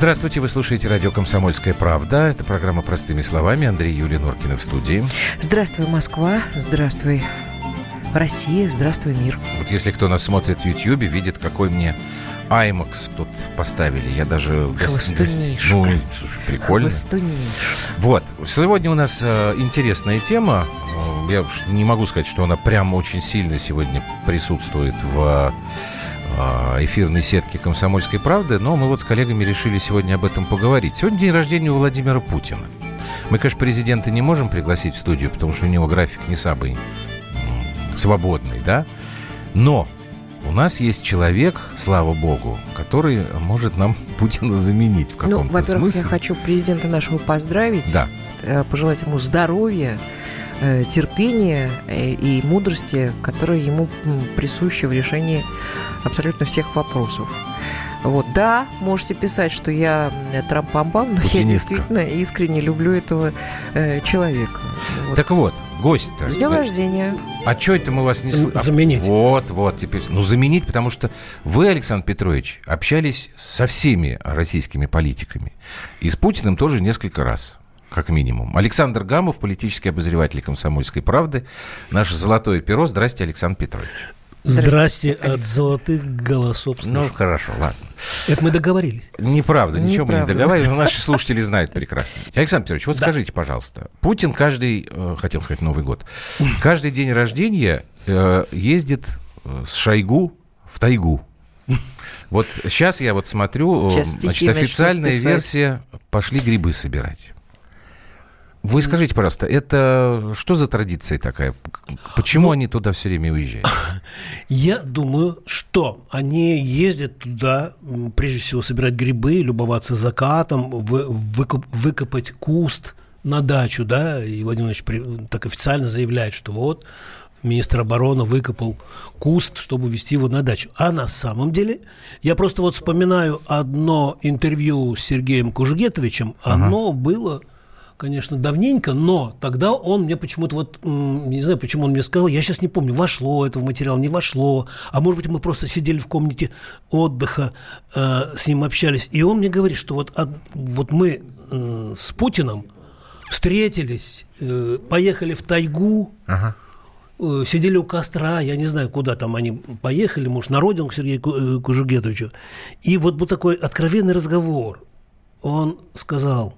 Здравствуйте, вы слушаете радио «Комсомольская правда». Это программа «Простыми словами». Андрей, Юлия Норкина в студии. Здравствуй, Москва. Здравствуй, Россия. Здравствуй, мир. Вот если кто нас смотрит в YouTube, видит, какой мне IMAX тут поставили. Я даже... Хвостунишка. Ну, слушай, прикольно. Хвостунишка. Вот. Сегодня у нас интересная тема. Я уж не могу сказать, что она прям очень сильно сегодня присутствует в эфирной сетке «Комсомольской правды», но мы вот с коллегами решили сегодня об этом поговорить. Сегодня день рождения у Владимира Путина. Мы, конечно, президента не можем пригласить в студию, потому что у него график не самый свободный, да? Но у нас есть человек, слава богу, который может нам Путина заменить в каком-то смысле. Ну, во-первых, я хочу президента нашего поздравить, да, пожелать ему здоровья, терпения и мудрости, которые ему присущи в решении абсолютно всех вопросов. Вот, да, можете писать, что я трампамбам, но я действительно искренне люблю этого человека. Вот. Так вот, гость-то. С днем рождения. А что это мы вас не слышим? Заменить. Вот, теперь. Ну, заменить, потому что вы, Александр Петрович, общались со всеми российскими политиками. И с Путиным тоже несколько раз. Как минимум. Александр Гамов, политический обозреватель «Комсомольской правды», наше золотое перо. Здрасте, Александр Петрович. Здрасте, от золотых голосов. Ну, хорошо, ладно. Это мы договорились. Неправда, ничего мы не договорились, но наши слушатели знают прекрасно. Александр Петрович, вот скажите, пожалуйста, Путин каждый, хотел сказать Новый год, каждый день рождения ездит с Шойгу в тайгу. Вот сейчас я вот смотрю, значит, официальная версия «Пошли грибы собирать». Вы скажите, пожалуйста, это что за традиция такая? Почему они туда все время уезжают? Я думаю, что они ездят туда, прежде всего, собирать грибы, любоваться закатом, выкопать куст на дачу, да, и Владимир Владимирович так официально заявляет, что вот министр обороны выкопал куст, чтобы везти его на дачу. А на самом деле, я просто вот вспоминаю одно интервью с Сергеем Кужугетовичем, оно было... конечно, давненько, но тогда он мне почему-то, вот, не знаю, почему он мне сказал, я сейчас не помню, вошло это в материал, не вошло, а может быть, мы просто сидели в комнате отдыха, с ним общались, и он мне говорит, что вот мы с Путиным встретились, поехали в тайгу, сидели у костра, я не знаю, куда там они поехали, может, на родину к Сергею Кужугетовичу, и вот был такой откровенный разговор, он сказал...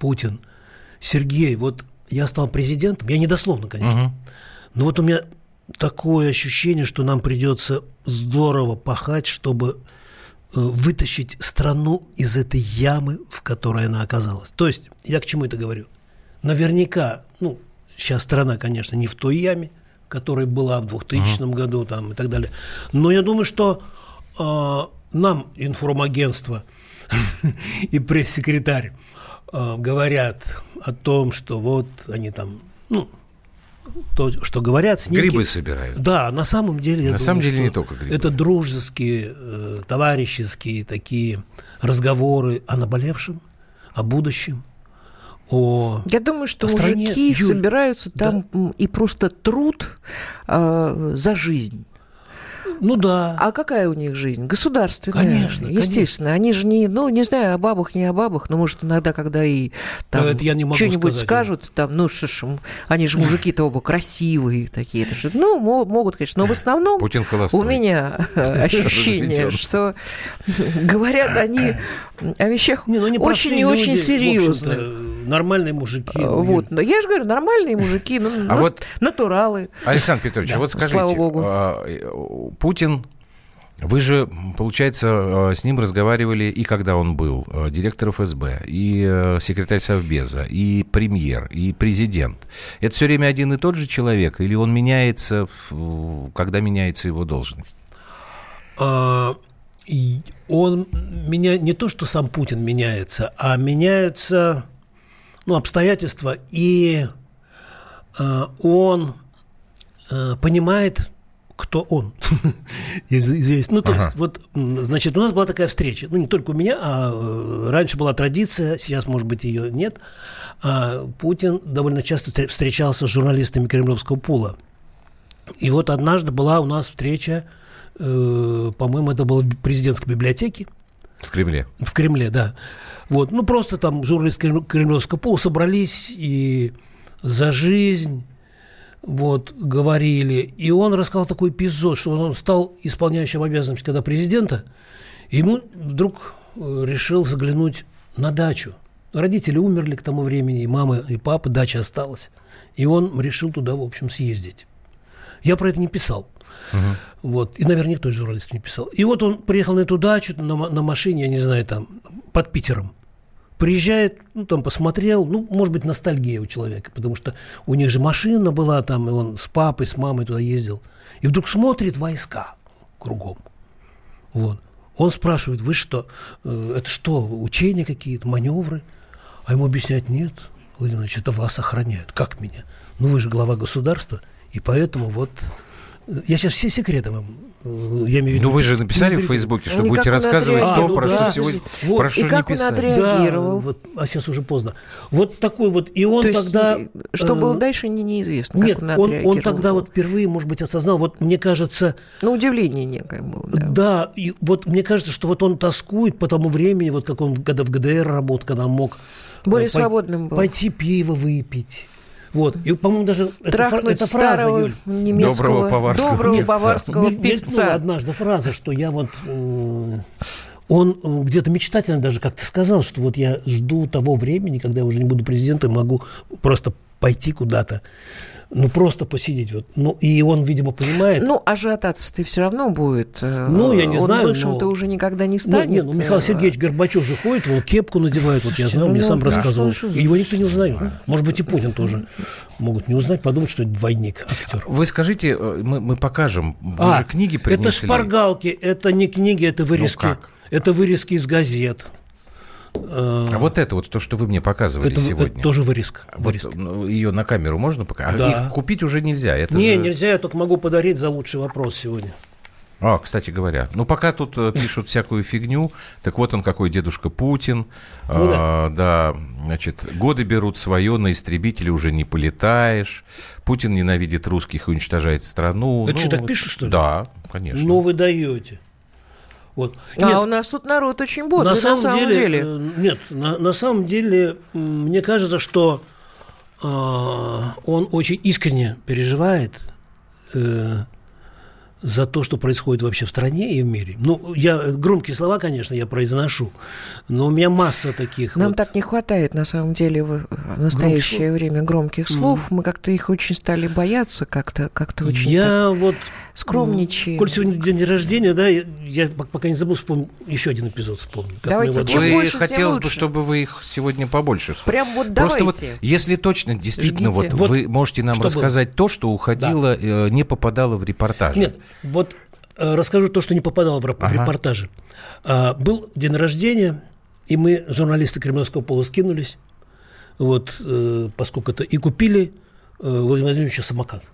Путин: Сергей, вот я стал президентом, я недословно, конечно, но вот у меня такое ощущение, что нам придется здорово пахать, чтобы вытащить страну из этой ямы, в которой она оказалась. То есть, я к чему это говорю? Наверняка, ну, сейчас страна, конечно, не в той яме, которая была в 2000 году там, и так далее, но я думаю, что нам информагентство и пресс-секретарь говорят о том, что вот они там, ну, то, что говорят, снимки. Грибы собирают. Да, на самом деле, я думаю, не только грибы. Это дружеские, товарищеские такие разговоры о наболевшем, о будущем. Я думаю, что мужики собираются там и просто труд за жизнь. Ну да. А какая у них жизнь? Государственная. Конечно. Естественно. Конечно. Они же не знаю о бабах, не о бабах, но, может, иногда, когда и там что-нибудь скажут, там, ну, они же мужики-то оба красивые такие. Ну, могут, конечно. Но в основном у меня ощущение, что говорят они о вещах очень и очень серьезных. Нормальные мужики. Вот. Но я же говорю, нормальные мужики, натуралы. Александр Петрович, вот скажите, слава богу, Путин, вы же, получается, с ним разговаривали и когда он был директор ФСБ, и секретарь Совбеза, и премьер, и президент. Это все время один и тот же человек, или он меняется, когда меняется его должность? Он меняет не то, что сам Путин меняется, а меняется... обстоятельства, и он понимает, кто он. То есть, вот, значит, у нас была такая встреча, не только у меня, а раньше была традиция, сейчас, может быть, ее нет, Путин довольно часто встречался с журналистами Кремлевского пула. И вот однажды была у нас встреча, по-моему, это было в президентской библиотеке, В Кремле. В Кремле, да. Вот. Ну, просто там журналисты Кремлевского пула собрались и за жизнь вот, говорили. И он рассказал такой эпизод, что он стал исполняющим обязанности когда президента, и ему вдруг решил заглянуть на дачу. Родители умерли к тому времени, и мама, и папа, дача осталась. И он решил туда, в общем, съездить. Я про это не писал. Угу. Вот. И, наверное, никто из журналистов не писал. И вот он приехал на эту дачу на машине, я не знаю, там, под Питером. Приезжает, ну, там, посмотрел. Ну, может быть, ностальгия у человека, потому что у них же машина была там, и он с папой, с мамой туда ездил. И вдруг смотрит войска кругом. Вот. Он спрашивает: вы что, это что, учения какие-то, маневры? А ему объясняют: нет, Владимир Ильич, это вас охраняют. Как меня? Ну, вы же глава государства, и поэтому вот... Я сейчас все секреты вам... Я имею в виду, ну, вы же написали в Фейсбуке, что будете рассказывать то, про что сегодня... Вот. Про что не писали. Да, вот, а сейчас уже поздно. Вот такой вот... И он то тогда... Есть, что было дальше, неизвестно. Нет, как он тогда вот впервые, может быть, осознал, вот мне кажется... Ну, удивление некое было. Да, да, и вот мне кажется, что вот он тоскует по тому времени, вот как он когда в ГДР работал, когда он мог... Более свободным был. Пойти пиво выпить... Вот. И, по-моему, даже эта фраза, Юль, немецкого, доброго баварского певца. Однажды фраза, что я вот... Он где-то мечтательно даже как-то сказал, что вот я жду того времени, когда я уже не буду президентом, могу просто пойти куда-то, ну, просто посидеть. Вот. Ну, и он, видимо, понимает... Ну, ажиотация-то все равно будет. Ну, я не знаю, но... Он большим-то уже никогда не станет. Ну, Михаил Сергеевич Горбачев же ходит, он кепку надевает, вот я знаю, он мне сам рассказывал. Его никто не узнает. Может быть, и Путин тоже могут не узнать, подумать, что это двойник, актер. Вы скажите, мы покажем, вы же книги принесли. Это шпаргалки, это не книги, это вырезки. Ну, как? Это вырезки из газет. А вот это вот то, что вы мне показывали сегодня. Это тоже вырезка. Вот, ее на камеру можно показать? Да. Их купить уже нельзя. Нельзя, я только могу подарить за лучший вопрос сегодня. А, кстати говоря, ну пока тут пишут всякую фигню, так вот он какой дедушка Путин, ну, да, значит, годы берут свое, на истребители уже не полетаешь, Путин ненавидит русских и уничтожает страну. Это ну, что, так вот, пишут, что ли? Да, конечно. Ну вы даете. Вот. Нет, у нас тут народ очень бодрый, на самом деле. Нет, на самом деле, мне кажется, что он очень искренне переживает за то, что происходит вообще в стране и в мире. Ну, я громкие слова, конечно, я произношу, но у меня масса таких... Нам вот... так не хватает, на самом деле, в настоящее время громких слов. Мы как-то их очень стали бояться, как-то очень скромничаем. Коль сегодня день рождения, да, я пока не забыл, вспомню, еще один эпизод вспомню. Давайте, чем больше, хотелось бы, чтобы вы их сегодня побольше вспомнили. Прям вот давайте. Просто вот, если точно, действительно, вот вы можете нам рассказать то, что уходило, не попадало в репортаж. Нет. Вот расскажу то, что не попадало в репортажи. Был день рождения, и мы, журналисты Кремлевского пула, скинулись, вот, поскольку это... И купили Владимира Владимировича самокат.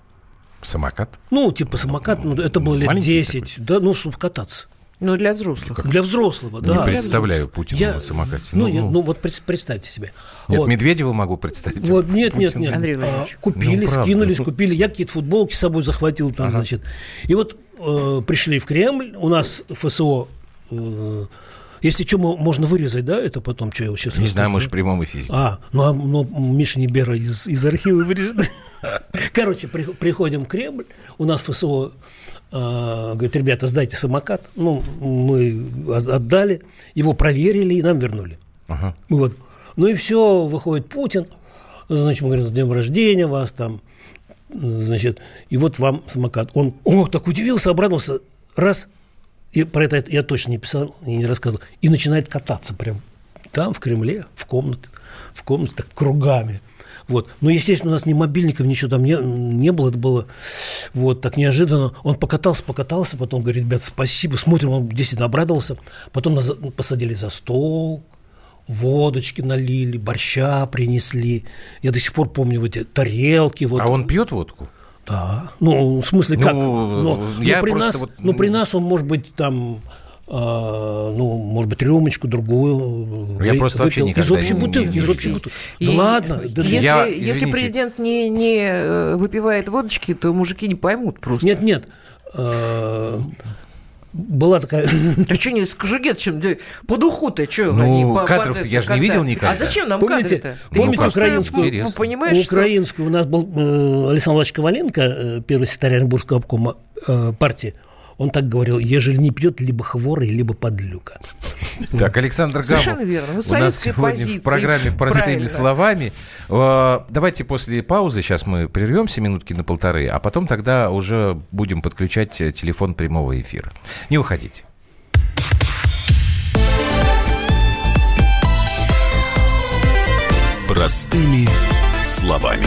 Самокат? Ну, типа самокат, ну, это было лет 10, такой. Да, ну, чтобы кататься. Ну, для взрослых. Для взрослого, да. Не представляю Путина на самокате. Ну, вот представьте себе. Нет, вот. Медведева могу представить. Вот, нет. Андрей Владимирович. Купили, скинулись, купили. Я какие-то футболки с собой захватил там, значит. И вот пришли в Кремль. У нас ФСО... Если что, можно вырезать, да, это потом, что я сейчас расскажу. Не знаю, может, в прямом эфире. Ну, Миша Небера из архива вырежет. Короче, приходим в Кремль, у нас ФСО говорит: ребята, сдайте самокат. Ну, мы отдали, его проверили и нам вернули. Ага. Вот. Ну и все, выходит Путин, значит, мы говорим: с днем рождения вас там, значит, и вот вам самокат. Он так удивился, обрадовался, раз... И про это я точно не писал и не рассказывал. И начинает кататься прям там, в Кремле, в комнате так, кругами. Вот. Но, естественно, у нас ни мобильников, ничего там не было. Это было вот так неожиданно. Он покатался, потом говорит: ребят, спасибо. Смотрим, он действительно обрадовался. Потом нас посадили за стол, водочки налили, борща принесли. Я до сих пор помню эти тарелки. Вот. А он пьет водку? Да. Ну, в смысле, как? При нас он, может быть, там, рюмочку, другую. Я просто вообще никогда из общей бутылки. Да ладно. Если президент не выпивает водочки, то мужики не поймут просто. Нет. была такая... А что не с Кужугетовичем? По духу-то что? Ну, кадров-то я же не видел никогда. А зачем нам кадры-то? Помните украинскую? У нас был Александр Владимирович Коваленко, первый секретарь Оренбургского обкома партии. Он так говорил: ежели не пьет, либо хворый, либо подлюка. Так, Александр Гамов у нас сегодня в программе «Простыми словами». Давайте после паузы, сейчас мы прервемся минутки на полторы, а потом тогда уже будем подключать телефон прямого эфира. Не уходите. «Простыми словами».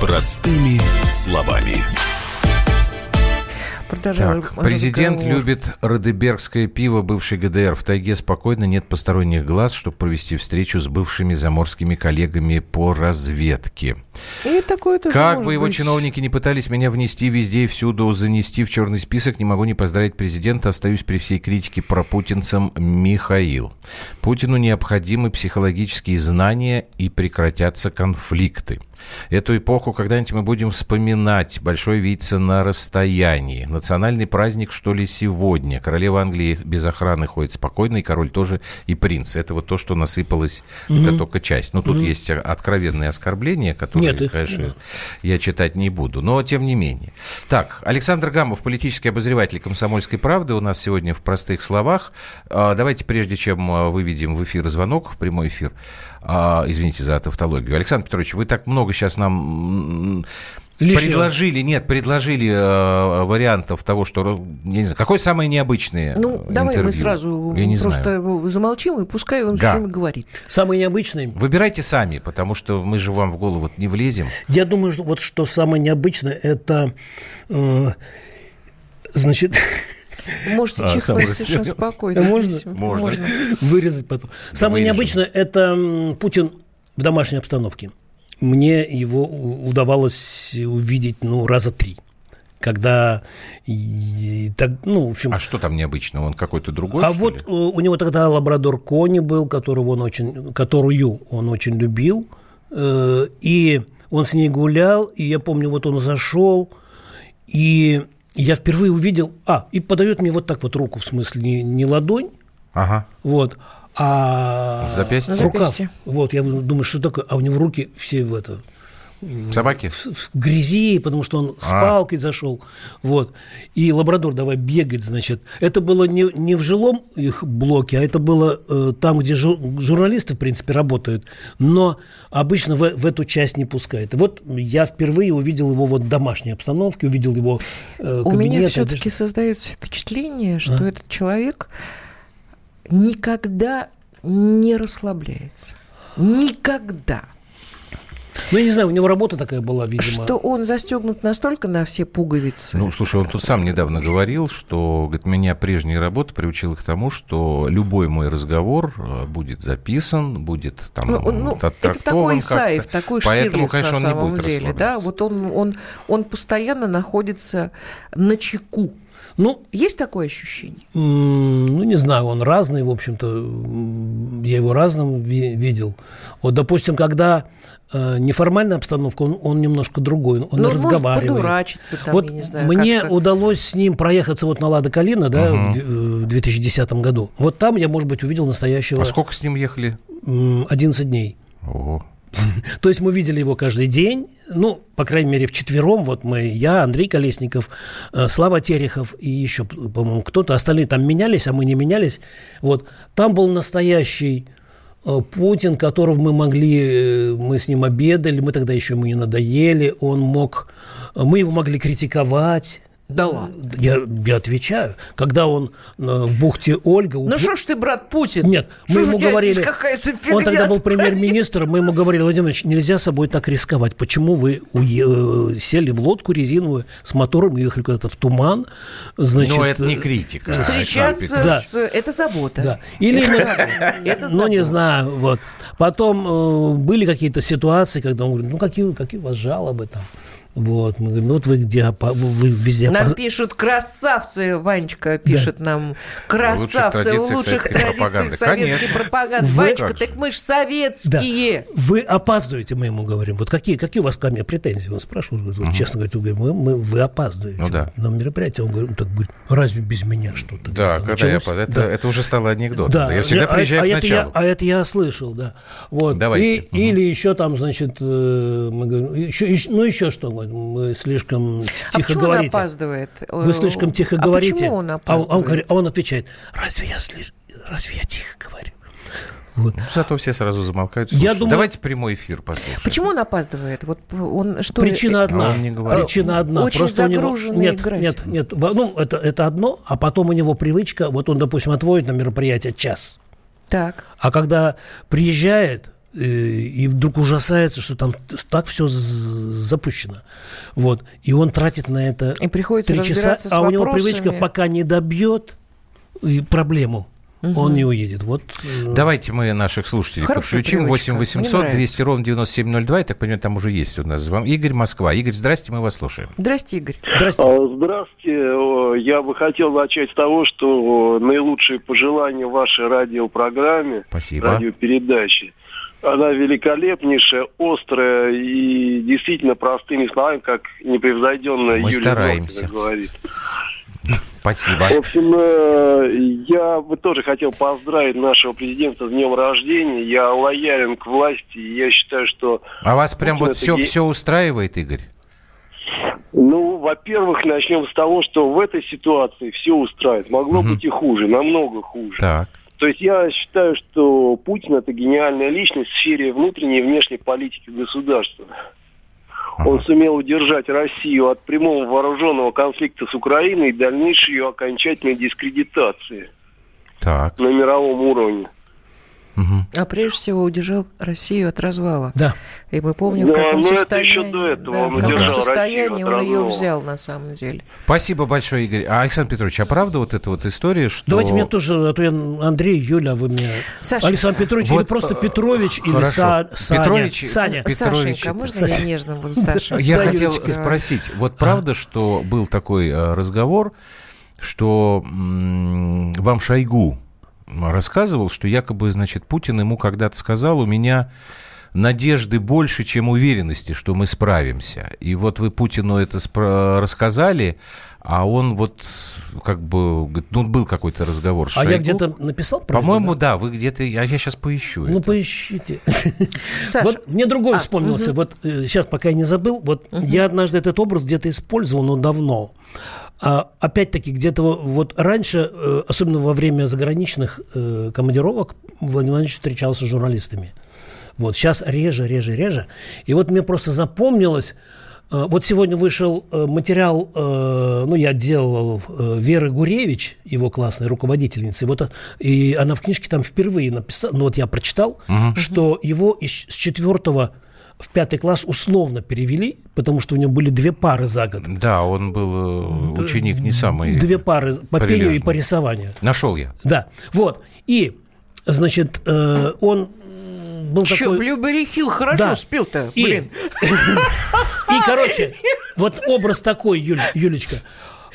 Простыми словами. Так, президент любит родебергское пиво бывшей ГДР. В тайге спокойно, нет посторонних глаз, чтобы провести встречу с бывшими заморскими коллегами по разведке. И такое тоже как бы его чиновники не пытались меня внести везде и всюду, занести в черный список, не могу не поздравить президента, остаюсь при всей критике пропутинцам Михаил. Путину необходимы психологические знания и прекратятся конфликты. Эту эпоху когда-нибудь мы будем вспоминать. Большой видится на расстоянии. Национальный праздник, что ли, сегодня. Королева Англии без охраны ходит спокойно, и король тоже, и принц. Это вот то, что насыпалось, это только часть. Но тут есть откровенные оскорбления, которые, конечно, я читать не буду. Но тем не менее. Так, Александр Гамов, политический обозреватель «Комсомольской правды», у нас сегодня в «Простых словах». Давайте, прежде чем выведем в эфир звонок, в прямой эфир, извините за тавтологию. Александр Петрович, вы так много сейчас нам предложили вариантов того, что, я не знаю, какое самое необычное интервью? Ну, давай мы сразу замолчим, и пускай он с ним говорит. Самые необычные? Выбирайте сами, потому что мы же вам в голову вот не влезем. Я думаю, что вот что самое необычное, это, значит... Можете чихнуть совершенно спокойно. Можно. Вырезать потом. Самое необычное, это Путин в домашней обстановке. Мне его удавалось увидеть, раза три. Когда... А что там необычно? Он какой-то другой, что ли? У него тогда лабрадор Кони был, которую он очень любил. И он с ней гулял. И я помню, вот он зашел. И я впервые увидел... и подает мне вот так вот руку, в смысле, не ладонь. Ага. Вот. А запястье? Рукав. Вот, я думаю, что такое? А у него руки все собаки? В грязи, потому что он с палкой зашел. Вот. И лабрадор давай бегать, значит. Это было не в жилом их блоке, а это было там, где журналисты, в принципе, работают. Но обычно в эту часть не пускают. И вот я впервые увидел его в домашней обстановке, увидел его кабинет. У меня все-таки создается впечатление, что этот человек... никогда не расслабляется. Никогда. Я не знаю, у него работа такая была, видимо. Что он застегнут настолько на все пуговицы. Слушай, он тут сам недавно говорил, что, говорит, меня прежняя работа приучила к тому, что любой мой разговор будет записан, будет там это такой Исаев, такой Штирлиц на самом деле. Да? Вот он постоянно находится на чеку. Есть такое ощущение? Не знаю, он разный, в общем-то, я его разным видел. Вот, допустим, когда неформальная обстановка, он немножко другой, он разговаривает. Может подурачиться там, вот я не знаю. Мне удалось с ним проехаться на Лада Калина, в 2010 году. Вот там я, может быть, увидел настоящего... А сколько с ним ехали? 11 дней. Ого. То есть мы видели его каждый день, по крайней мере, вчетвером. Вот я, Андрей Колесников, Слава Терехов и еще, по-моему, кто-то. Остальные там менялись, а мы не менялись. Вот. Там был настоящий Путин, которого мы с ним обедали, мы тогда еще ему не надоели, мы его могли критиковать. Да ладно. Я отвечаю. Когда он в бухте Ольга... Ну что ж ты, брат Путин? Нет, мы ему говорили... Он тогда был премьер-министром, мы ему говорили: Владимир Ильич, нельзя собой так рисковать. Почему вы сели в лодку резиновую с мотором и ехали куда-то в туман? Значит, но это не критика. Встречаться с... Это забота. Да. Или... Это забота. Ну, не знаю, вот. Потом были какие-то ситуации, когда он говорит: ну, какие у вас жалобы там? Вот, мы говорим, ну вот вы где, вы везде... Нам пишут красавцы, Ванечка пишет нам, красавцы, в лучших традициях советской пропаганды. Ванечка, так мы ж советские. Да. Вы опаздываете, мы ему говорим. Вот какие у вас ко мне претензии? Он спрашивает, вот, честно говорит, вы опаздываете на мероприятие. Он говорит, так говорит, разве без меня что-то? Да, когда началось? Я опаздываю, это уже стало анекдотом. Да. Я всегда приезжаю к началу. Это я слышал, да. Вот. Давайте. Или еще там, значит, мы говорим, еще что, говорит. Мы слишком тихо говорите. Почему он опаздывает? Вы слишком тихо говорите. Почему он опаздывает? Он отвечает: разве я тихо говорю? Вот. Зато все сразу замолкают. Давайте прямой эфир послушаем. Почему он опаздывает? Вот он, что причина одна. Он не говорит. Причина одна. Очень просто загруженный график. Нет. Ну, это одно, а потом у него привычка. Вот он, допустим, отводит на мероприятие час. Так. А когда приезжает... И вдруг ужасается, что там так все запущено. Вот. И он тратит на это 3 часа. А у него привычка, пока не добьет проблему, он не уедет. Вот. Давайте мы наших слушателей подключим. 8-800-200-97-02. Я так понимаю, там уже есть у нас звонок. Игорь, Москва. Игорь, здрасте, мы вас слушаем. Здрасте, Игорь. Здравствуйте. Я бы хотел начать с того, что наилучшие пожелания вашей радиопрограмме, радиопередаче. Она великолепнейшая, острая и действительно простыми словами, как непревзойденная Юлия Норкина говорит. Спасибо. В общем, я бы тоже хотел поздравить нашего президента с днем рождения. Я лоялен к власти, и я считаю, что... А вас прям вот все устраивает, Игорь? Ну, во-первых, начнем с того, что в этой ситуации все устраивает. Могло быть и хуже, намного хуже. Так. То есть я считаю, что Путин – это гениальная личность в сфере внутренней и внешней политики государства. Он сумел удержать Россию от прямого вооруженного конфликта с Украиной и дальнейшей ее окончательной дискредитации на мировом уровне. А прежде всего удержал Россию от развала. Да. И мы помним, в каком состоянии он ее взял, на самом деле. Спасибо большое, Игорь. А, Александр Петрович, а правда вот эта вот история, что... Давайте мне тоже, а то я Андрей, Юля, вы мне... Сашенька. Александр Петрович, вот, или просто Петрович, хорошо. Или Саня. Сашенька, можно я нежно буду, Саша? Я хотел спросить, вот правда, что был такой разговор, что вам Шойгу рассказывал, что якобы, значит, Путин ему когда-то сказал: у меня надежды больше, чем уверенности, что мы справимся. И вот вы Путину это рассказали, а он вот как бы... Ну, был какой-то разговор с Шойгу. А я где-то написал про... По-моему, это, да, вы где-то... А я сейчас поищу. Ну, поищите. Вот мне другой вспомнился. Вот сейчас, пока я не забыл, вот я однажды этот образ где-то использовал, но давно. Опять-таки, где-то вот раньше, особенно во время заграничных командировок, Владимир Владимирович встречался с журналистами. Вот сейчас реже. И вот мне просто запомнилось... Вот сегодня вышел материал, ну, я делал, Веры Гуревич, его классной руководительницы. Вот, и она в книжке там впервые написала, ну, вот я прочитал, что его с 4-го в 5 класс условно перевели, потому что у него были 2 пары за год. Да, он был ученик не самый... 2 пары по пению и по рисованию. Нашел я. Да, вот. И, значит, он был такой... Блюберихилл хорошо спел-то, блин. И, короче, вот образ такой, Юлечка...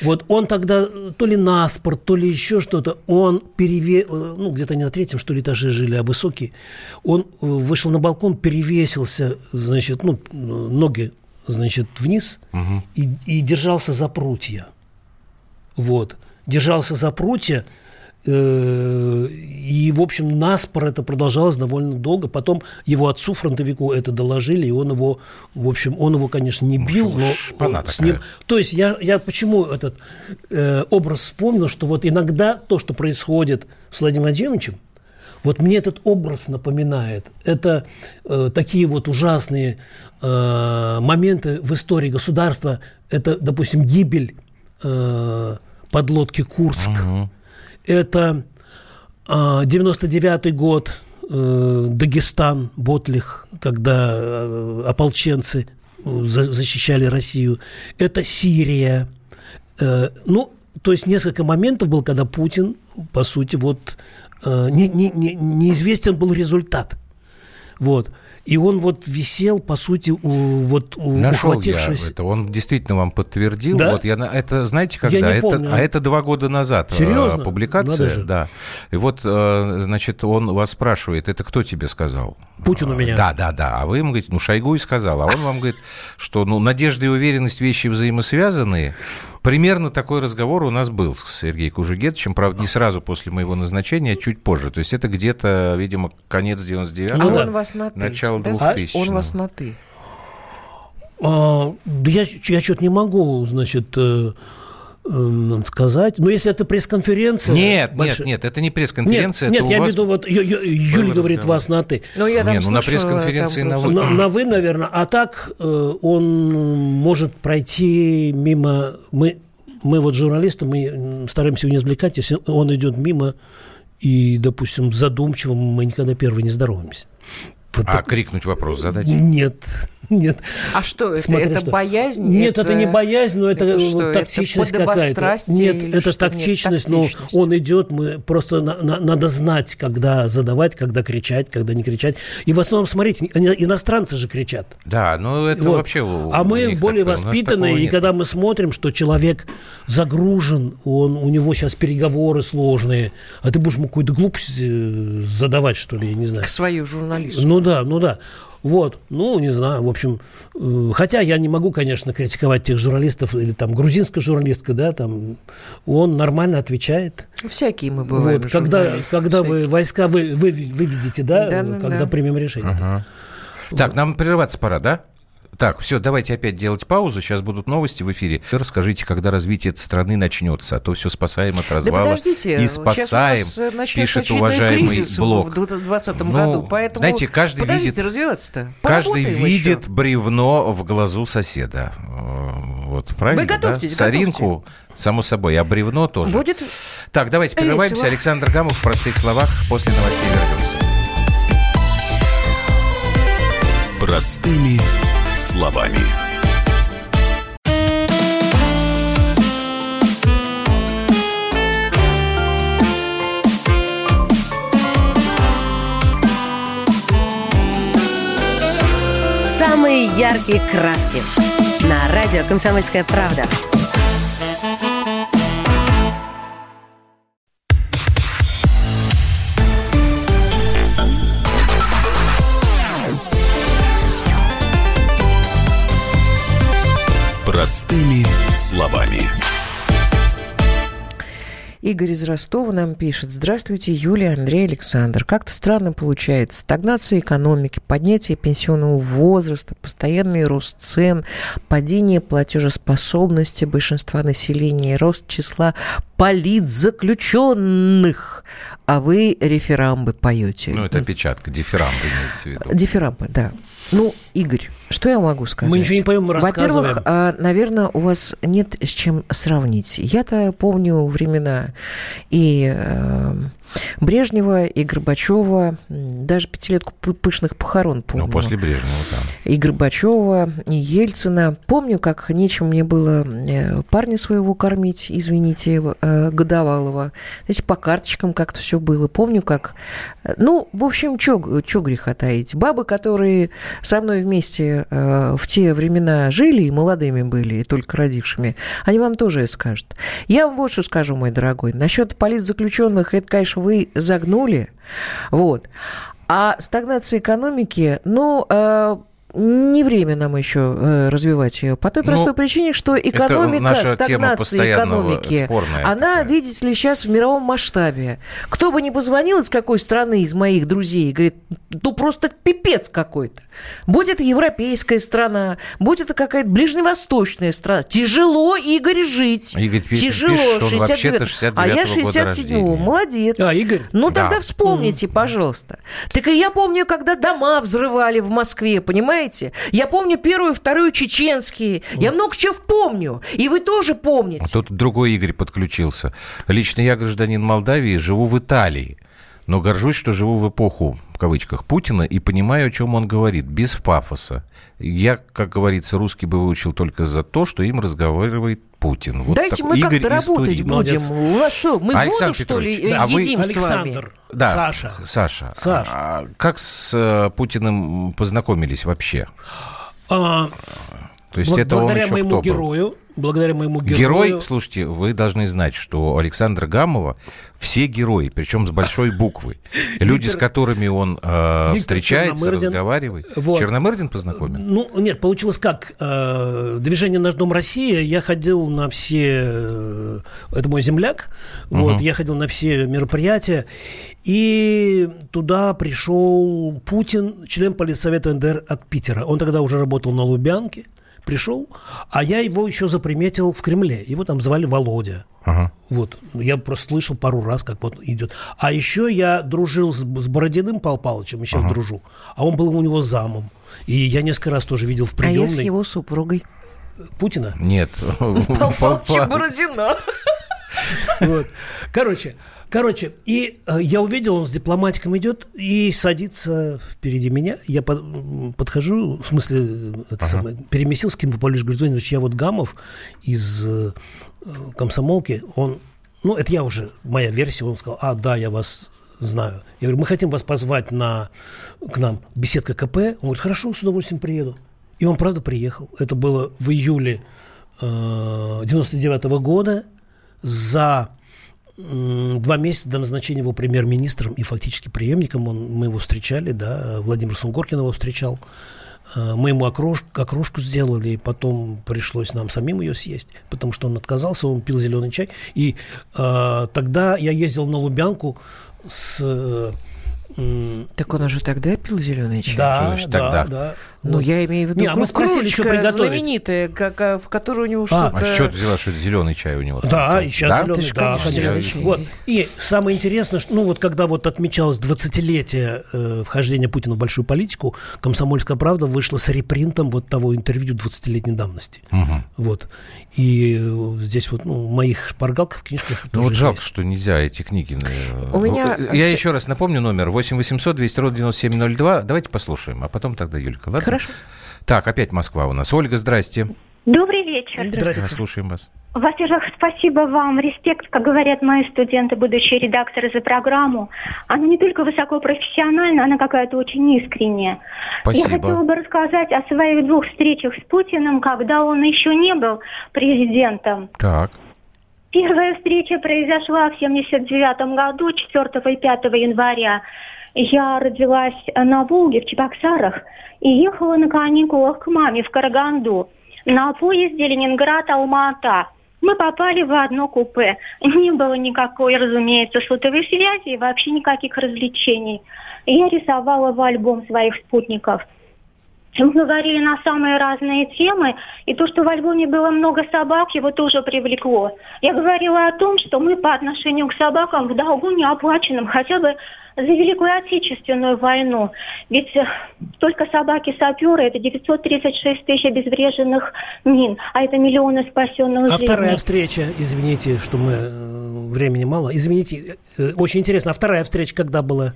Вот он тогда то ли на спорт, то ли еще что-то, он ну, где-то не на 3-м, что ли, этаже жили, а высокий, он вышел на балкон, перевесился, значит, ну, ноги, значит, вниз и держался за прутья. Вот. Держался за прутья, и, в общем, наспор это продолжалось довольно долго. Потом его отцу, фронтовику, это доложили, и он его, в общем, конечно, не бил, но с ним... То есть я почему этот образ вспомнил, что вот иногда то, что происходит с Владимиром Владимировичем, вот мне этот образ напоминает. Это такие вот ужасные моменты в истории государства. Это, допустим, гибель подлодки «Курск». Угу. Это 99-й год, Дагестан, Ботлих, когда ополченцы защищали Россию. Это Сирия. Ну, то есть несколько моментов было, когда Путин, по сути, вот неизвестен был результат. Вот. И он вот висел, по сути, ухватившись. Это. Он действительно вам подтвердил. Да? Вот я, это, знаете, когда? Я не помню. Это 2 года назад. Серьезно? Публикация. Да. И вот, значит, он вас спрашивает, это кто тебе сказал? Путин у меня. Да. А вы ему говорите, ну, Шойгу и сказал. А он вам говорит, что ну, надежда и уверенность – вещи взаимосвязанные. Примерно такой разговор у нас был с Сергеем Кужугетовичем, правда, не сразу после моего назначения, а чуть позже. То есть это где-то, видимо, конец 99-го, начало 2000-го. Он вас на «ты». Да я что-то не могу, значит, сказать. Но если это пресс-конференция... Нет, это не пресс-конференция. Нет, я веду, вот Юля говорит, вас на «ты». Нет, на пресс-конференции на «вы». На «вы», наверное. А так он может пройти мимо... Мы вот журналисты, мы стараемся его не отвлекать. Если он идет мимо и, допустим, задумчивым, мы никогда первый не здороваемся. А крикнуть вопрос задать? Нет. А что это? Смотри, это что. Боязнь? Нет, это не боязнь, но это тактичность это какая-то. Нет, это тактичность, но он идет, мы просто надо знать, когда задавать, когда кричать, когда не кричать. И в основном, смотрите, иностранцы же кричат. Да, ну это вот. Вообще... А мы более воспитанные, и когда мы смотрим, что человек загружен, у него сейчас переговоры сложные, а ты будешь ему какую-то глупость задавать, что ли, я не знаю. К своим журналистам. Ну да. Вот, ну, не знаю, в общем, хотя я не могу, конечно, критиковать тех журналистов, или там грузинская журналистка, да, там, он нормально отвечает. Всякие мы бываем вот, когда вы войска выведете, да, когда примем решение. Ага. Вот. Так, нам прерваться пора, да? Так, все, давайте опять делать паузу. Сейчас будут новости в эфире. Расскажите, когда развитие страны начнется, а то все спасаем от развала. Да подождите, и спасаем, пишет уважаемый Блок. В 2020 году, поэтому... Знаете, каждый видит, развиваться-то. Каждый видит бревно в глазу соседа. Вот, правильно, вы готовьтесь, да? Соринку, само собой, а бревно тоже. Будет. Так, давайте прерываемся. Александр Гамов в простых словах. После новостей вернемся. Простыми словами. Самые яркие краски на радио «Комсомольская правда». Простыми словами. Игорь из Ростова нам пишет. Здравствуйте, Юлия, Андрей, Александр. Как-то странно получается. Стагнация экономики, поднятие пенсионного возраста, постоянный рост цен, падение платежеспособности большинства населения, рост числа политзаключенных. А вы реферамбы поете. Ну, это опечатка. Дифирамбы имеется в виду. Дифирамбы, да. Ну, Игорь, что я могу сказать? Мы ничего не поем, мы рассказываем. Во-первых, наверное, у вас нет с чем сравнить. Я-то помню времена и Брежнева, и Горбачева, даже 5-летку пышных похорон помню. Ну, после Брежнева, да. И Горбачева, и Ельцина. Помню, как нечем мне было парня своего кормить, извините, годовалого. Знаете, по карточкам как-то все было. Помню, как... Ну, в общем, чё греха таить. Бабы, которые со мной вместе в те времена жили, и молодыми были, и только родившими, они вам тоже скажут. Я вам вот что скажу, мой дорогой. Насчет политзаключенных, это, конечно, вы загнули, вот. А стагнация экономики, не время нам еще развивать ее. По той простой причине, что экономика, стагнация экономики, она, видите ли, сейчас в мировом масштабе. Кто бы ни позвонил из какой страны, из моих друзей, говорит, ну просто пипец какой-то. Будет европейская страна, будет это какая-то ближневосточная страна. Тяжело, Игорь, жить. Игорь тяжело. Вообще-то 69-го а я 67-го. Молодец. А, Игорь? Ну тогда вспомните, пожалуйста. Так и я помню, когда дома взрывали в Москве, понимаете? понимаете? Я помню первую, вторую чеченские. Вот. Я много чего помню. И вы тоже помните. Тут другой Игорь подключился. Лично я гражданин Молдавии, живу в Италии. Но горжусь, что живу в эпоху, в кавычках, Путина и понимаю, о чем он говорит, без пафоса. Я, как говорится, русский бы выучил только за то, что им разговаривает Путин. Вот дайте мы Игорь как-то работать будем. У вас что, мы Александр воду, Петрович, что ли, да, едим вы... с вами? Александр, да, Саша. А как с Путиным познакомились вообще? То есть благодаря это он еще кто герою, был? Благодаря моему герою. Герой, слушайте, вы должны знать, что у Александра Гамова все герои, причем с большой буквы. Люди, с которыми он встречается, разговаривает. Вот. Черномырдин познакомил? Ну, нет, получилось как? Движение «Наш дом Россия». Я ходил на все... Это мой земляк. Вот, я ходил на все мероприятия. И туда пришел Путин, член политсовета НДР от Питера. Он тогда уже работал на Лубянке. Пришел, а я его еще заприметил в Кремле. Его там звали Володя. Ага. Вот. Я просто слышал пару раз, как вот идет. А еще я дружил с Бородиным Павлом Павловичем, и сейчас дружу. А он был у него замом. И я несколько раз тоже видел в приемной. А я с его супругой. Путина? Нет. Павла Павловича Бородина. Вот. Короче, и я увидел, он с дипломатиком идет и садится впереди меня. Я подхожу, в смысле, переместился к нему, Павлович Григорьевич, я вот Гамов из комсомолки, он, ну, это я уже, моя версия, он сказал, да, я вас знаю. Я говорю, мы хотим вас позвать к нам беседка КП. Он говорит, хорошо, с удовольствием приеду. И он, правда, приехал. Это было в июле 99 года за... 2 месяца до назначения его премьер-министром и фактически преемником. Мы его встречали, да, Владимир Сунгоркин его встречал. Мы ему окрошку сделали, и потом пришлось нам самим ее съесть, потому что он отказался, он пил зеленый чай. И тогда я ездил на Лубянку с... Так он уже тогда пил зеленый чай? Да. Ну, я имею в виду, а мы спросили, что приготовить. Знаменитая, в которую у него что-то... А с чего ты взяла, что это зеленый чай у него? Да, и сейчас зеленый, конечно. Вот. И самое интересное, что, когда отмечалось 20-летие вхождения Путина в большую политику, «Комсомольская правда» вышла с репринтом того интервью 20-летней давности. Вот. И здесь в моих шпаргалках, в книжках... Жалко, что нельзя эти книги... Я еще раз напомню номер 8-800-200-97-02. Давайте послушаем, а потом тогда Юлька, ладно? Хорошо. Так, опять Москва у нас. Ольга, здрасте. Добрый вечер. Здравствуйте. Слушаем вас. Во-первых, спасибо вам. Респект, как говорят мои студенты, будущие редакторы, за программу. Она не только высокопрофессиональна, она какая-то очень искренняя. Спасибо. Я хотела бы рассказать о своих 2 встречах с Путиным, когда он еще не был президентом. Так. Первая встреча произошла в 1979 году, 4 и 5 января. Я родилась на Волге, в Чебоксарах, и ехала на каникулах к маме в Караганду. На поезде Ленинград-Алма-Ата. Мы попали в одно купе. Не было никакой, разумеется, сотовой связи и вообще никаких развлечений. Я рисовала в альбом своих спутников. Мы говорили на самые разные темы, и то, что в альбоме было много собак, его тоже привлекло. Я говорила о том, что мы по отношению к собакам в долгу неоплаченным, хотя бы за Великую Отечественную войну. Ведь только собаки-саперы – это 936 тысяч обезвреженных мин, а это миллионы спасенных жизней. А вторая встреча, извините, что мы времени мало, извините, очень интересно, а вторая встреча когда была?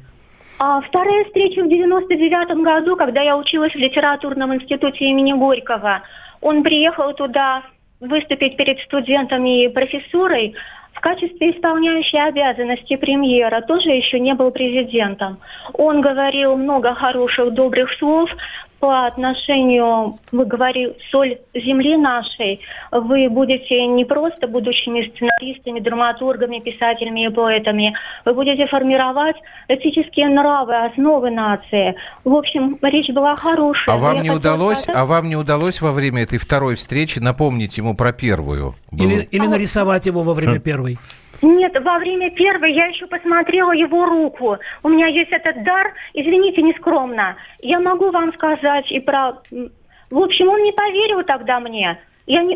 А вторая встреча в 99 году, когда я училась в литературном институте имени Горького. Он приехал туда выступить перед студентами и профессурой в качестве исполняющей обязанности премьера, тоже еще не был президентом. Он говорил много хороших, добрых слов по отношению, вы говорили, соль земли нашей. Вы будете не просто будущими сценаристами, драматургами, писателями и поэтами. Вы будете формировать этические нравы, основы нации. В общем, речь была хорошая. А вам не удалось во время этой второй встречи напомнить ему про первую? Или нарисовать его во время первой? Нет, во время первой я еще посмотрела его руку. У меня есть этот дар, извините, нескромно. Я могу вам сказать и про... В общем, он не поверил тогда мне.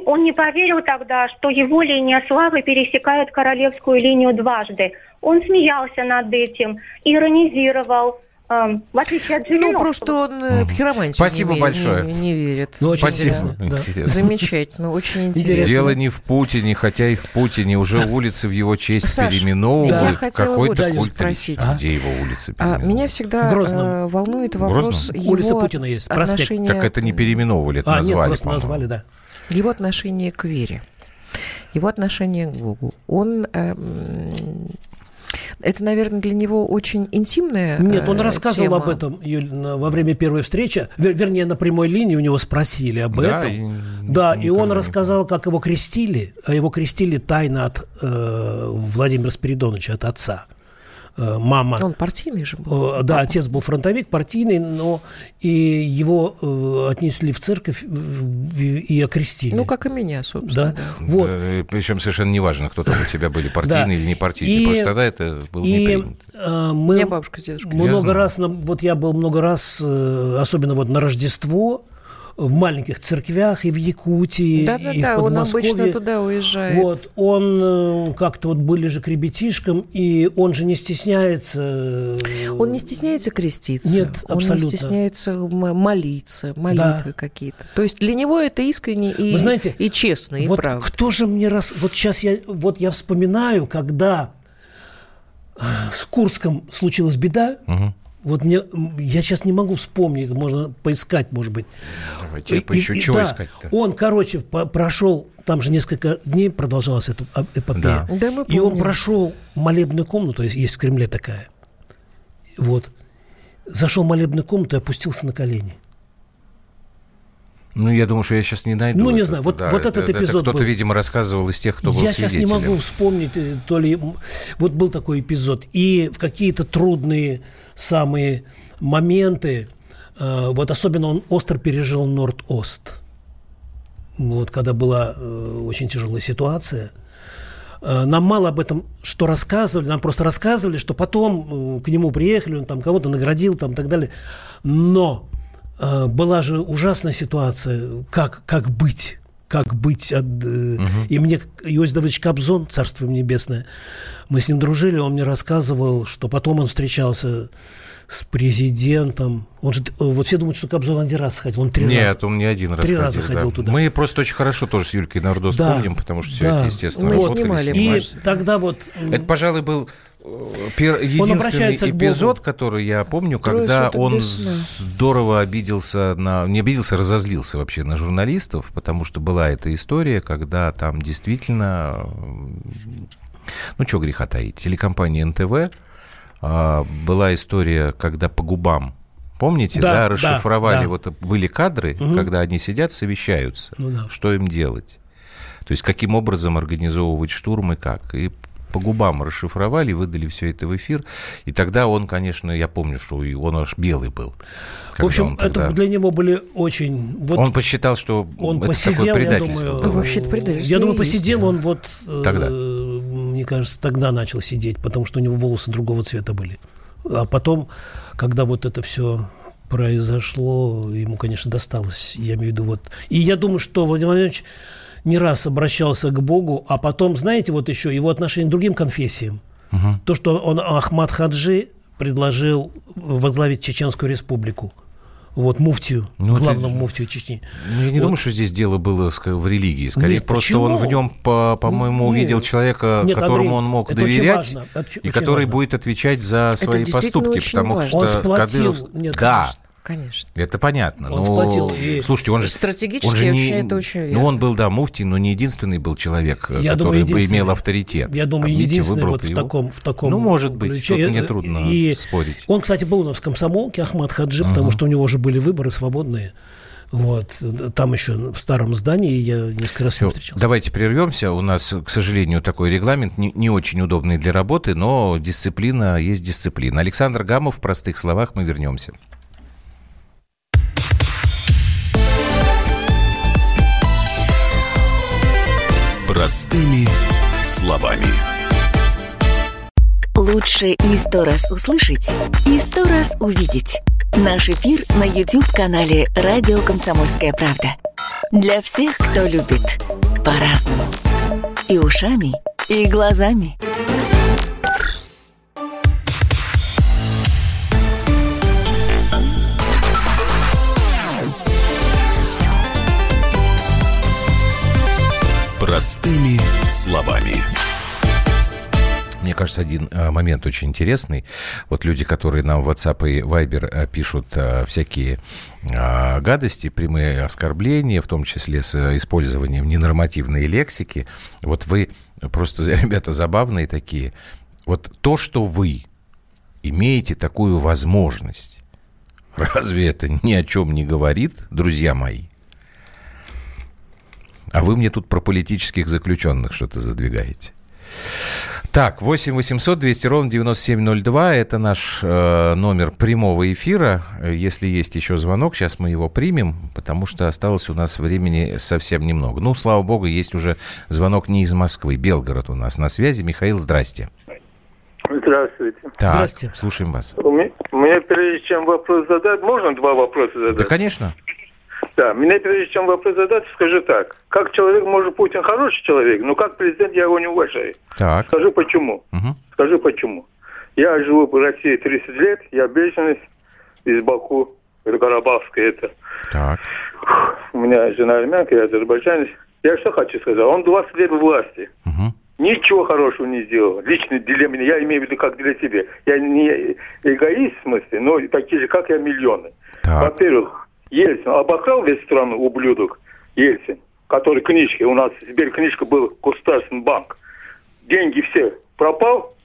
Он не поверил тогда, что его линия славы пересекает королевскую линию дважды. Он смеялся над этим, иронизировал. в отличие от Жириновского. Ну, просто он психиромантику спасибо не большое. Не верит. Ну, очень интересно. Да. Замечательно, очень интересно. Дело не в Путине, хотя и в Путине. Уже улицы в его честь Саша, переименовывают. Да. Какой-то культ спросить. Где его улицы переименовывают? Меня всегда волнует вопрос его улица Путина есть. Отношения... Так это не переименовывали, это назвали. Нет, просто назвали, да. Его отношение к вере. Его отношение к Богу. Он... Это, наверное, для него очень интимная тема. Нет, он рассказывал об этом, Юль, во время первой встречи. Вернее, на прямой линии у него спросили об этом. Да, и он рассказал, как его крестили. Его крестили тайно от Владимира Спиридоновича, от отца. Мама. Он партийный же был. Да, отец был фронтовик, партийный, но и его отнесли в церковь и окрестили. Ну, как и меня, собственно. Да. Да. Вот. Да, причем совершенно неважно, кто там у тебя были, партийные или не партийные. Просто тогда это было не принято. Я бабушка с дедушкой. Вот я был много раз, особенно вот на Рождество, в маленьких церквях и в Якутии, и в Подмосковье. Да-да-да, он обычно туда уезжает. Вот, он как-то вот были же к ребятишкам, и он же не стесняется... Он не стесняется креститься. Нет, абсолютно. Он не стесняется молиться, молитвы какие-то. То есть для него это искренне и, знаете, и честно, и вот правда. Кто же мне раз... Вот сейчас я вспоминаю, когда с Курском случилась беда, вот я сейчас не могу вспомнить, можно поискать, может быть. Давайте я поищу, чего искать-то? Он, короче, прошел, там же несколько дней продолжалась эта эпопея. Да, мы помним. Он прошел молебную комнату, есть в Кремле такая. Вот. Зашел в молебную комнату и опустился на колени. Ну, я думаю, что я сейчас не найду. Ну, не знаю, вот этот эпизод был. Кто-то, видимо, рассказывал из тех, кто был свидетелем. Я сейчас не могу вспомнить, то ли... Вот был такой эпизод. И в какие-то трудные самые моменты, вот особенно он остро пережил Норд-Ост. Вот когда была очень тяжелая ситуация. Нам мало об этом что рассказывали. Нам просто рассказывали, что потом к нему приехали, он там кого-то наградил, там и так далее. Но... была же ужасная ситуация, как быть. И мне Иосиф Давыдович Кобзон, царство ему небесное, мы с ним дружили, он мне рассказывал, что потом он встречался с президентом. Он же, вот все думают, что Кобзон один раз ходил, он три раза. Нет, он не один раз ходил туда. Мы просто очень хорошо тоже с Юлькой Нордос помним, потому что все это, естественно, мы снимали. И тогда это, пожалуй, был... Единственный эпизод, который я помню, когда он здорово обиделся, разозлился вообще на журналистов, потому что была эта история, когда там действительно, ну что греха таить, телекомпания НТВ, была история, когда по губам, помните, расшифровали, вот были кадры, когда они сидят, совещаются, что им делать, то есть каким образом организовывать штурм и как, и по губам расшифровали, выдали все это в эфир. И тогда он, конечно, я помню, что он аж белый был. В общем, это для него были очень... он посчитал, что это такое предательство. Вообще-то предательство. Я думаю, посидел он тогда. Мне кажется, тогда начал сидеть, потому что у него волосы другого цвета были. А потом, когда это все произошло, ему, конечно, досталось. Я имею в виду И я думаю, что Владимир Владимирович... не раз обращался к Богу, а потом, знаете, еще его отношение к другим конфессиям. То, что он Ахмат Хаджи предложил возглавить Чеченскую республику. Муфтию, главному муфтию Чечни. Ну, я не думаю, что здесь дело было в религии. Скорее, просто почему? Он в нем, по-моему, увидел человека, которому он мог доверять, и который будет отвечать за свои поступки. Потому что он сплотил. Конечно. Это понятно. Он сплотил. Слушайте, он же... Стратегически вообще это очень верно. Он был, муфтий, но не единственный был человек, который бы имел авторитет. Я думаю, единственный в таком может быть, ключе. Тут нетрудно спорить. Он, кстати, был у нас в комсомолке, Ахмат Хаджи, потому что у него уже были выборы свободные. Там еще в старом здании я несколько раз встречался. Давайте прервемся. У нас, к сожалению, такой регламент не очень удобный для работы, но дисциплина есть дисциплина. Александр Гамов, в простых словах, мы вернемся. Простыми словами. Лучше и 100 раз услышать, и 100 раз увидеть. Наш эфир на YouTube-канале «Радио Комсомольская правда». Для всех, кто любит по-разному. И ушами, и глазами. Простыми словами. Мне кажется, один момент очень интересный. Вот люди, которые нам в WhatsApp и Viber пишут всякие гадости, прямые оскорбления, в том числе с использованием ненормативной лексики. Вот вы просто, ребята, забавные такие. Вот то, что вы имеете такую возможность, разве это ни о чем не говорит, друзья мои? А вы мне тут про политических заключенных что-то задвигаете. Так, 8 800 200 ровно 9702. Это наш номер прямого эфира. Если есть еще звонок, сейчас мы его примем, потому что осталось у нас времени совсем немного. Ну, слава богу, есть уже звонок не из Москвы. Белгород у нас на связи. Михаил, здрасте. Здравствуйте. Так, здрасте. Слушаем вас. Меня прежде чем вопрос задать, можно два вопроса задать? Да, конечно. Да, меня прежде чем вопрос задать, скажи так. Как человек, может, Путин хороший человек, но как президент я его не уважаю. Так. Скажи, почему. Угу. Скажи, почему. Я живу в России 30 лет, я беженец из Баку, Карабахская это. Так. У меня жена армянка, я азербайджанец. Я что хочу сказать, он 20 лет в власти. Угу. Ничего хорошего не сделал. Лично для меня, я имею в виду как для себя. Я не эгоист в смысле, но такие же, как я, миллионы. Так. Во-первых, Ельцин обокрал весь страну, ублюдок Ельцин, который книжки, у нас сберкнижка был государственный банк, деньги все пропал,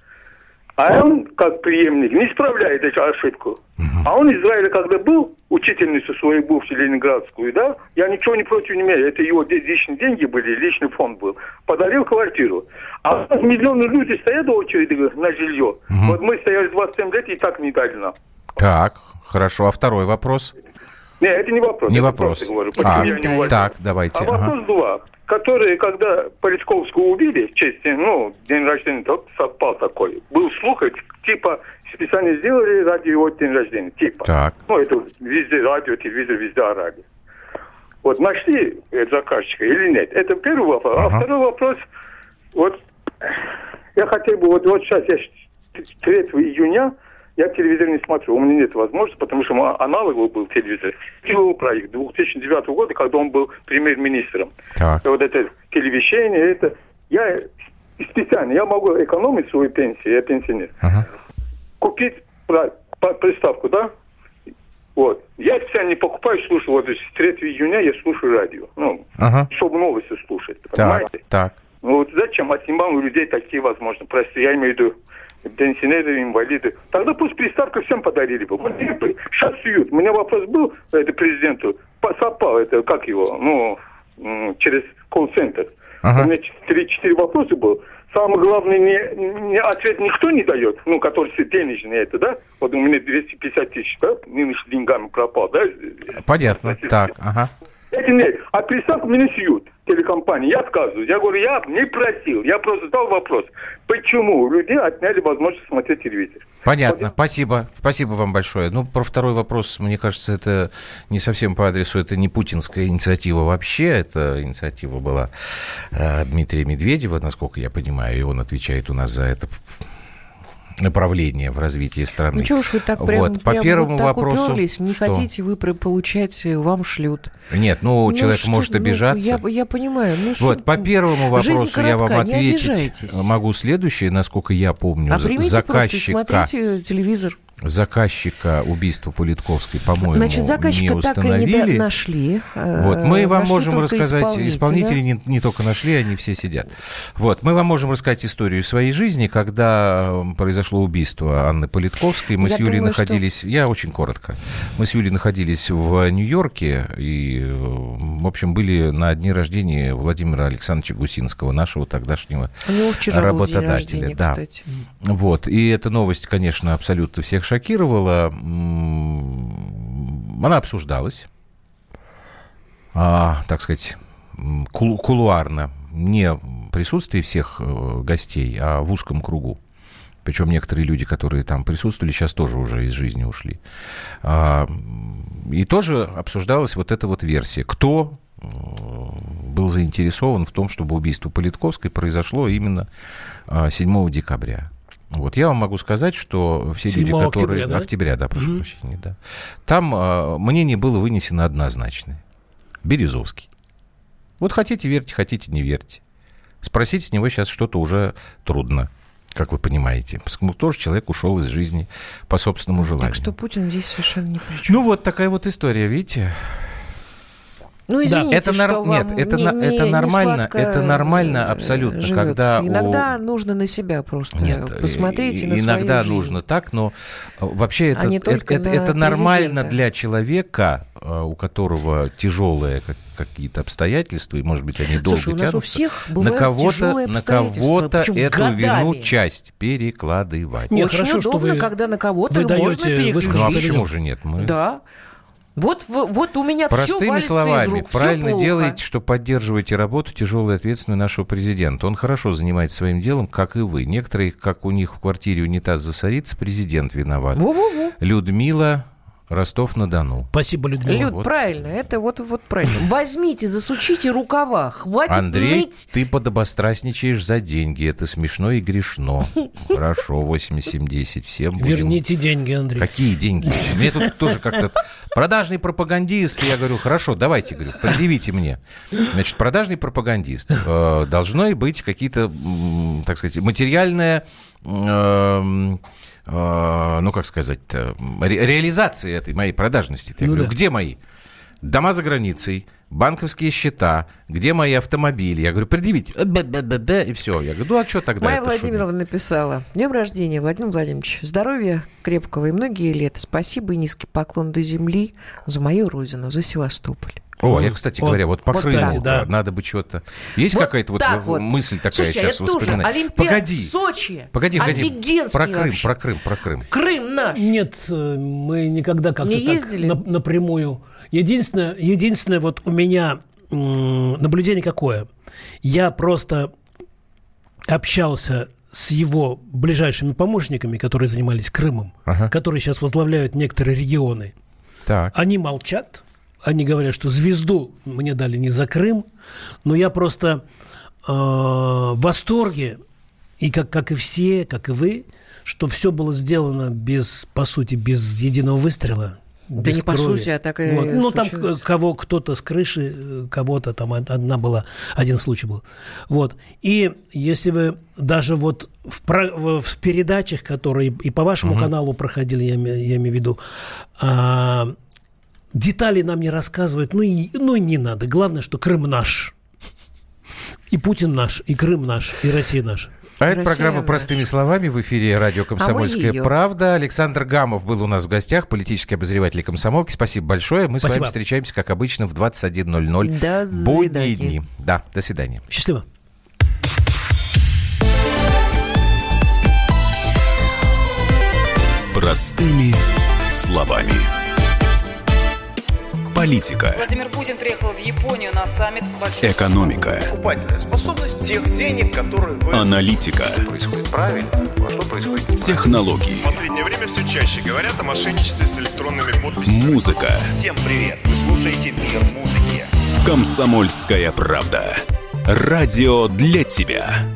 а он, как преемник, не исправляет эту ошибку. А он в Израиле, когда был, учительницу свою бывшую ленинградскую, да, я ничего не против не имею, это его личные деньги были, личный фонд был, подарил квартиру. А у нас миллионы людей стоят в очереди на жилье. Вот мы стояли 27 лет и так не дали нам. Так, хорошо, а второй вопрос? Нет, это не вопрос. Не вопрос. Говорю, так, давайте. А вопрос два. Которые, когда Политковскую убили, в честь, ну, день рождения совпал такой. Был слух, типа, специально сделали ради его день рождения. Типа. Так. Ну, это везде радио, телевизор, везде радио. Вот нашли заказчика или нет? Это первый вопрос. А второй вопрос, вот, я хотел бы, вот сейчас, я 3 июня, я телевизор не смотрю, у меня нет возможности, потому что аналоговый был телевизор. Был проект 2009 года, когда он был премьер-министром. Так. И вот это телевещение, это... Я специально, я могу экономить свою пенсию, я пенсионер. Ага. Купить приставку, да? Вот. Я специально не покупаю, слушаю, вот с 3 июня я слушаю радио. Ну, ага. Чтобы новости слушать, понимаете? Так. Ну вот зачем отнимаем у людей такие возможности? Прости, я имею в виду... пенсионеры, инвалиды. Тогда пусть приставку всем подарили бы. Сейчас суют. У меня вопрос был это президенту. Сапал, это как его? Ну, через колл-центр. Ага. У меня 3-4 вопроса было. Самое главное, не ответ никто не дает, ну, который все денежные это, да? Вот у меня 250 тысяч, да? Нынешними деньгами пропал, да? Понятно. Так, ага. Это нет. А приставку меня суют. Телекомпании. Я отказываюсь. Я говорю, я не просил. Я просто задал вопрос. Почему у людей отняли возможность смотреть телевизор? Понятно. Вот. Спасибо. Спасибо вам большое. Ну, про второй вопрос, мне кажется, это не совсем по адресу. Это не путинская инициатива вообще. Это инициатива была Дмитрия Медведева, насколько я понимаю. И он отвечает у нас за это направление в развитии страны. Ну, чего ж вы так вот. Прям по первому вот так вопросу, уперлись, не что? Хотите вы получать, вам шлют. Нет, ну, человек что, может обижаться. Я понимаю. Ну, вот, по первому вопросу коротка, я вам ответить могу следующее, насколько я помню. А примите заказчика, просто смотрите телевизор. Заказчика убийства Политковской, по-моему, значит, заказчика не установили. Так и не нашли. Вот. Мы вам можем рассказать... Исполнители да? не только нашли, они все сидят. Вот. Мы вам можем рассказать историю своей жизни, когда произошло убийство Анны Политковской. Мы с Юлей находились... Я очень коротко. Мы с Юлей находились в Нью-Йорке и, в общем, были на дне рождения Владимира Александровича Гусинского, нашего тогдашнего работодателя. Да. Кстати. Вот. И эта новость, конечно, абсолютно всех шокировала, она обсуждалась, так сказать, кулуарно, не в присутствии всех гостей, а в узком кругу. Причем некоторые люди, которые там присутствовали, сейчас тоже уже из жизни ушли. И тоже обсуждалась вот эта вот версия, кто был заинтересован в том, чтобы убийство Политковской произошло именно 7 декабря. Вот, я вам могу сказать, что все люди, которые... Октября, да, прошу прощения, да. Там мнение было вынесено однозначное. Березовский. Вот хотите верьте, хотите не верьте. Спросить с него сейчас что-то уже трудно, как вы понимаете. Поскольку тоже человек ушел из жизни по собственному желанию. Так что Путин здесь совершенно ни при чем. Ну, вот такая вот история, видите. Ну, извините, да, это что вам нет, это нормально, это нормально абсолютно, живется. Когда иногда нужно на себя просто посмотреть и на свою жизнь. Иногда нужно так, но вообще это нормально для человека, у которого тяжелые какие-то обстоятельства, и, может быть, они долго тянутся, на кого-то эту вину часть перекладывать. Нет, очень хорошо, удобно, что вы, когда на кого-то можно переключить. Ну, а почему же нет? Да. Вот у меня все валится из рук. Простыми словами, правильно делаете, что поддерживаете работу тяжелой и ответственной нашего президента. Он хорошо занимается своим делом, как и вы. Некоторые, как у них в квартире унитаз засорится, президент виноват. Во-во-во. Людмила, Ростов-на-Дону. Спасибо, Людмила. Люд, вот. Правильно, это вот правильно. Возьмите, засучите рукава, хватит Андрей, ныть. Ты подобострастничаешь за деньги, это смешно и грешно. Хорошо, 8-7-10, всем будем... Верните деньги, Андрей. Какие деньги? Мне тут тоже как-то... Продажный пропагандист, я говорю, хорошо, давайте, говорю, предъявите мне. Значит, продажный пропагандист. Должны быть какие-то, так сказать, материальные... ну, как сказать-то, реализации этой моей продажности. Я говорю, да. Где мои? Дома за границей, банковские счета, где мои автомобили? Я говорю, предъявите. И все. Я говорю, а что тогда? Майя Владимировна написала. Днем рождения, Владимир Владимирович. Здоровья крепкого и многие лета. Спасибо и низкий поклон до земли за мою родину, за Севастополь. О, я, кстати говоря, вот по Крыму да. Надо бы что-то... Есть какая-то вот мысль такая. Слушайте, сейчас воспоминаю? Олимпиада, Сочи, погоди. Про Крым. Крым наш. Нет, мы никогда как-то так напрямую. Единственное вот у меня наблюдение какое. Я просто общался с его ближайшими помощниками, которые занимались Крымом, которые сейчас возглавляют некоторые регионы. Так. Они молчат. Они говорят, что звезду мне дали не за Крым, но я просто в восторге, и как и все, как и вы, что все было сделано без, по сути, без единого выстрела. Да не крови. По сути, а так и вот. Ну, там кто-то с крыши, кого-то там один случай был. Вот. И если вы даже вот в передачах, которые и по вашему каналу проходили, я имею в виду, детали нам не рассказывают, ну и не надо. Главное, что Крым наш. И Путин наш, и Крым наш, и Россия наша. А это программа «Простыми словами» в эфире радио «Комсомольская правда». Александр Гамов был у нас в гостях, политический обозреватель «Комсомолки». Спасибо большое. Мы с вами встречаемся, как обычно, в 21:00 будние дни. Да, до свидания. Счастливо. «Простыми словами». Политика. Владимир Путин приехал в Японию на саммит. Экономика. Покупательная способность тех денег, которые вы... Аналитика. Что происходит правильно, а что происходит неправильно. Технологии. В последнее время все чаще говорят о мошенничестве с электронными подписями. Музыка. Всем привет. Вы слушаете «Мир музыки». «Комсомольская правда». Радио для тебя.